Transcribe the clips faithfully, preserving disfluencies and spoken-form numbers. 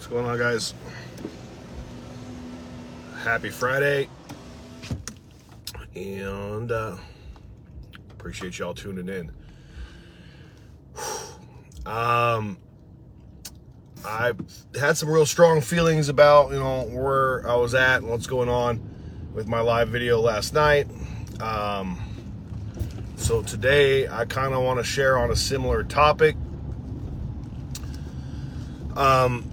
What's going on, guys? Happy Friday, and uh, appreciate y'all tuning in. Um, I had some real strong feelings about, you know, where I was at and what's going on with my live video last night. Um, so today I kind of want to share on a similar topic. Um,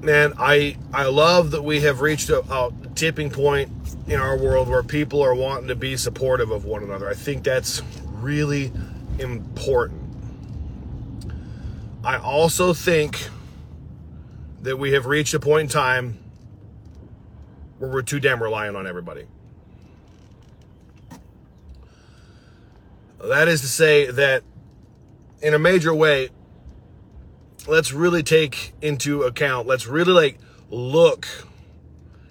man, I, I love that we have reached a, a tipping point in our world where people are wanting to be supportive of one another. I think that's really important. I also think that we have reached a point in time where we're too damn reliant on everybody. That is to say that in a major way, let's really take into account, let's really like look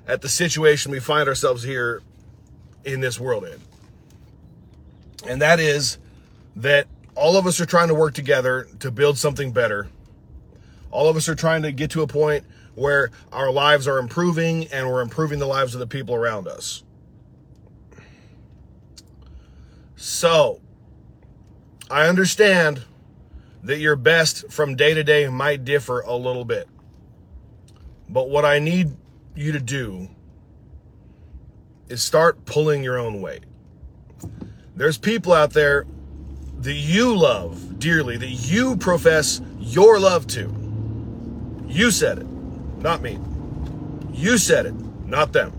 at the situation we find ourselves here in this world in. And that is that all of us are trying to work together to build something better. All of us are trying to get to a point where our lives are improving and we're improving the lives of the people around us. So, I understand that your best from day to day might differ a little bit. But what I need you to do is start pulling your own weight. There's people out there that you love dearly, that you profess your love to. You said it, not me. You said it, not them.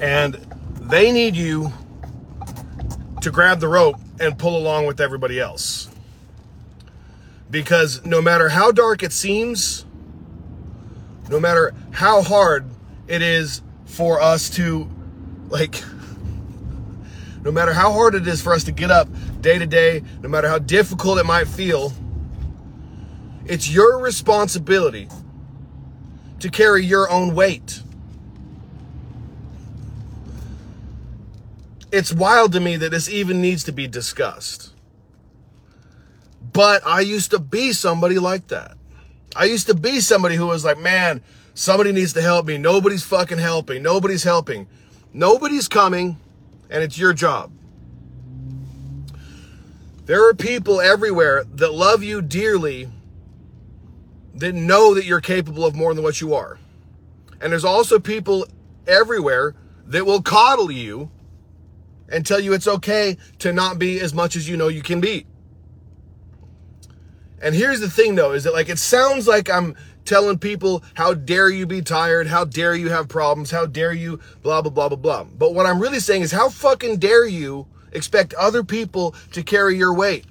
And they need you to grab the rope and pull along with everybody else. Because no matter how dark it seems, no matter how hard it is for us to, like, no matter how hard it is for us to get up day to day, no matter how difficult it might feel, it's your responsibility to carry your own weight. It's wild to me that this even needs to be discussed. But I used to be somebody like that. I used to be somebody who was like, man, somebody needs to help me. Nobody's fucking helping. Nobody's helping. Nobody's coming. And it's your job. There are people everywhere that love you dearly, that know that you're capable of more than what you are. And there's also people everywhere that will coddle you and tell you it's okay to not be as much as you know you can be. And here's the thing, though, is that, like, it sounds like I'm telling people, how dare you be tired? How dare you have problems? How dare you blah, blah, blah, blah, blah. But what I'm really saying is, how fucking dare you expect other people to carry your weight?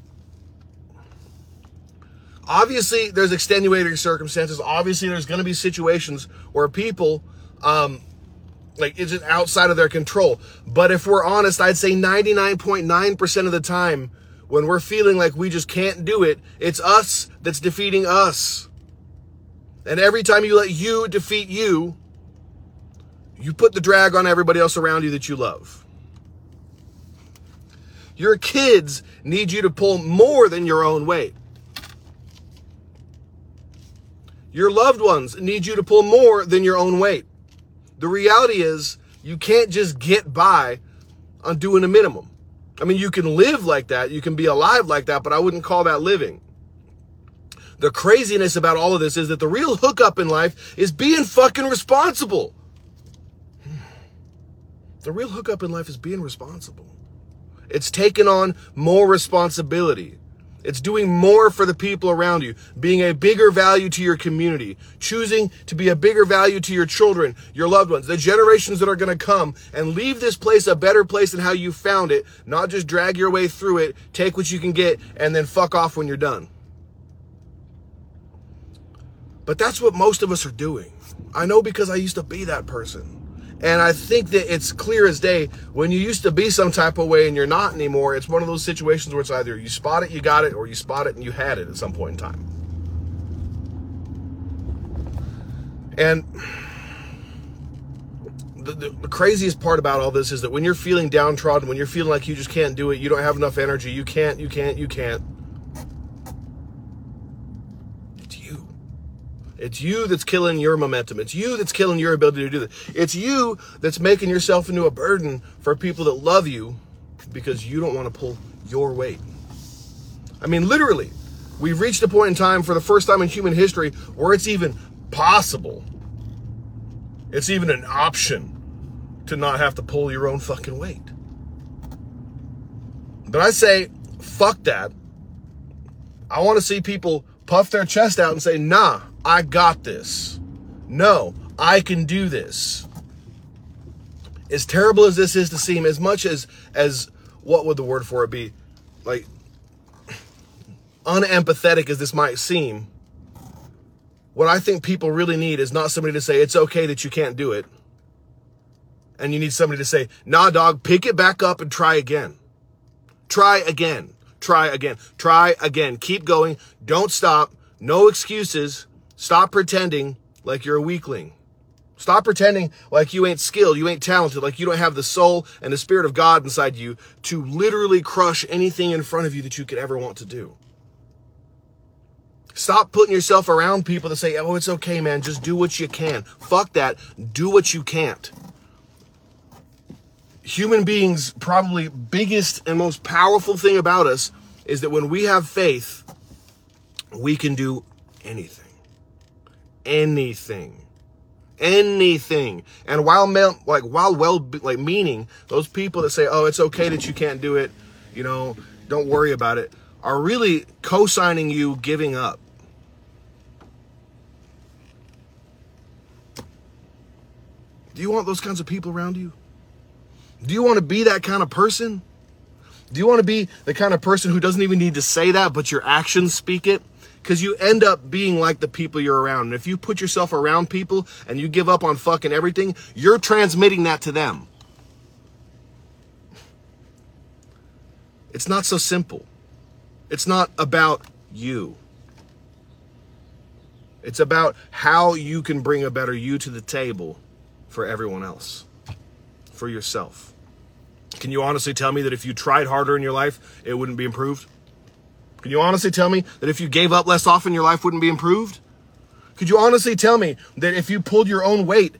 Obviously, there's extenuating circumstances. Obviously, there's going to be situations where people, um, like, it's just outside of their control. But if we're honest, I'd say ninety-nine point nine percent of the time, when we're feeling like we just can't do it, it's us that's defeating us. And every time you let you defeat you, you put the drag on everybody else around you that you love. Your kids need you to pull more than your own weight. Your loved ones need you to pull more than your own weight. The reality is, you can't just get by on doing a minimum. I mean, you can live like that, you can be alive like that, but I wouldn't call that living. The craziness about all of this is that the real hookup in life is being fucking responsible. The real hookup in life is being responsible. It's taking on more responsibility. It's doing more for the people around you, being a bigger value to your community, choosing to be a bigger value to your children, your loved ones, the generations that are going to come, and leave this place a better place than how you found it, not just drag your way through it, take what you can get, and then fuck off when you're done. But that's what most of us are doing. I know, because I used to be that person. And I think that it's clear as day, when you used to be some type of way and you're not anymore, it's one of those situations where it's either you spot it, you got it, or you spot it and you had it at some point in time. And the, the, the craziest part about all this is that when you're feeling downtrodden, when you're feeling like you just can't do it, you don't have enough energy, you can't, you can't, you can't. It's you that's killing your momentum. It's you that's killing your ability to do this. It's you that's making yourself into a burden for people that love you because you don't want to pull your weight. I mean, literally, we've reached a point in time for the first time in human history where it's even possible. It's even an option to not have to pull your own fucking weight. But I say, fuck that. I want to see people puff their chest out and say, nah, I got this. No, I can do this. As terrible as this is to seem, as much as, as what would the word for it be? Like, unempathetic as this might seem, what I think people really need is not somebody to say, it's okay that you can't do it. And you need somebody to say, nah, dog, pick it back up and try again. Try again. Try again. Try again. Keep going. Don't stop. No excuses. Stop pretending like you're a weakling. Stop pretending like you ain't skilled, you ain't talented, like you don't have the soul and the spirit of God inside you to literally crush anything in front of you that you could ever want to do. Stop putting yourself around people that say, oh, it's okay, man, just do what you can. Fuck that. Do what you can't. Human beings, probably biggest and most powerful thing about us is that when we have faith, we can do anything. Anything. Anything. And while like while well like meaning, those people that say, oh, it's okay that you can't do it, you know, don't worry about it, are really co-signing you giving up. Do you want those kinds of people around you? Do you want to be that kind of person? Do you want to be the kind of person who doesn't even need to say that, but your actions speak it? Because you end up being like the people you're around. And if you put yourself around people and you give up on fucking everything, you're transmitting that to them. It's not so simple. It's not about you. It's about how you can bring a better you to the table for everyone else. For yourself. Can you honestly tell me that if you tried harder in your life, it wouldn't be improved? Can you honestly tell me that if you gave up less often, your life wouldn't be improved? Could you honestly tell me that if you pulled your own weight,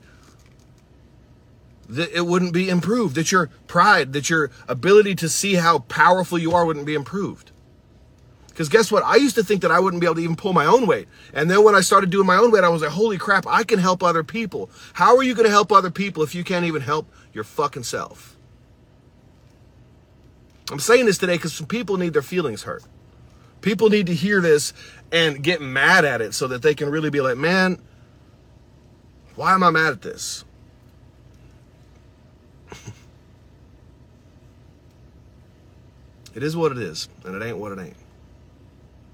that it wouldn't be improved? That your pride, that your ability to see how powerful you are wouldn't be improved? Because guess what? I used to think that I wouldn't be able to even pull my own weight. And then when I started doing my own weight, I was like, holy crap, I can help other people. How are you going to help other people if you can't even help your fucking self? I'm saying this today because some people need their feelings hurt. People need to hear this and get mad at it so that they can really be like, man, why am I mad at this? It is what it is, and it ain't what it ain't.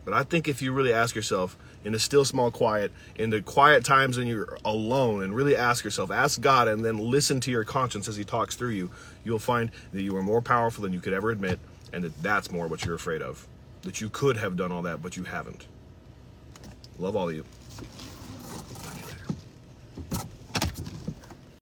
But I think if you really ask yourself in the still small quiet, in the quiet times when you're alone, and really ask yourself, ask God, and then listen to your conscience as he talks through you, you'll find that you are more powerful than you could ever admit, and that that's more what you're afraid of. That you could have done all that, but you haven't. Love all of you.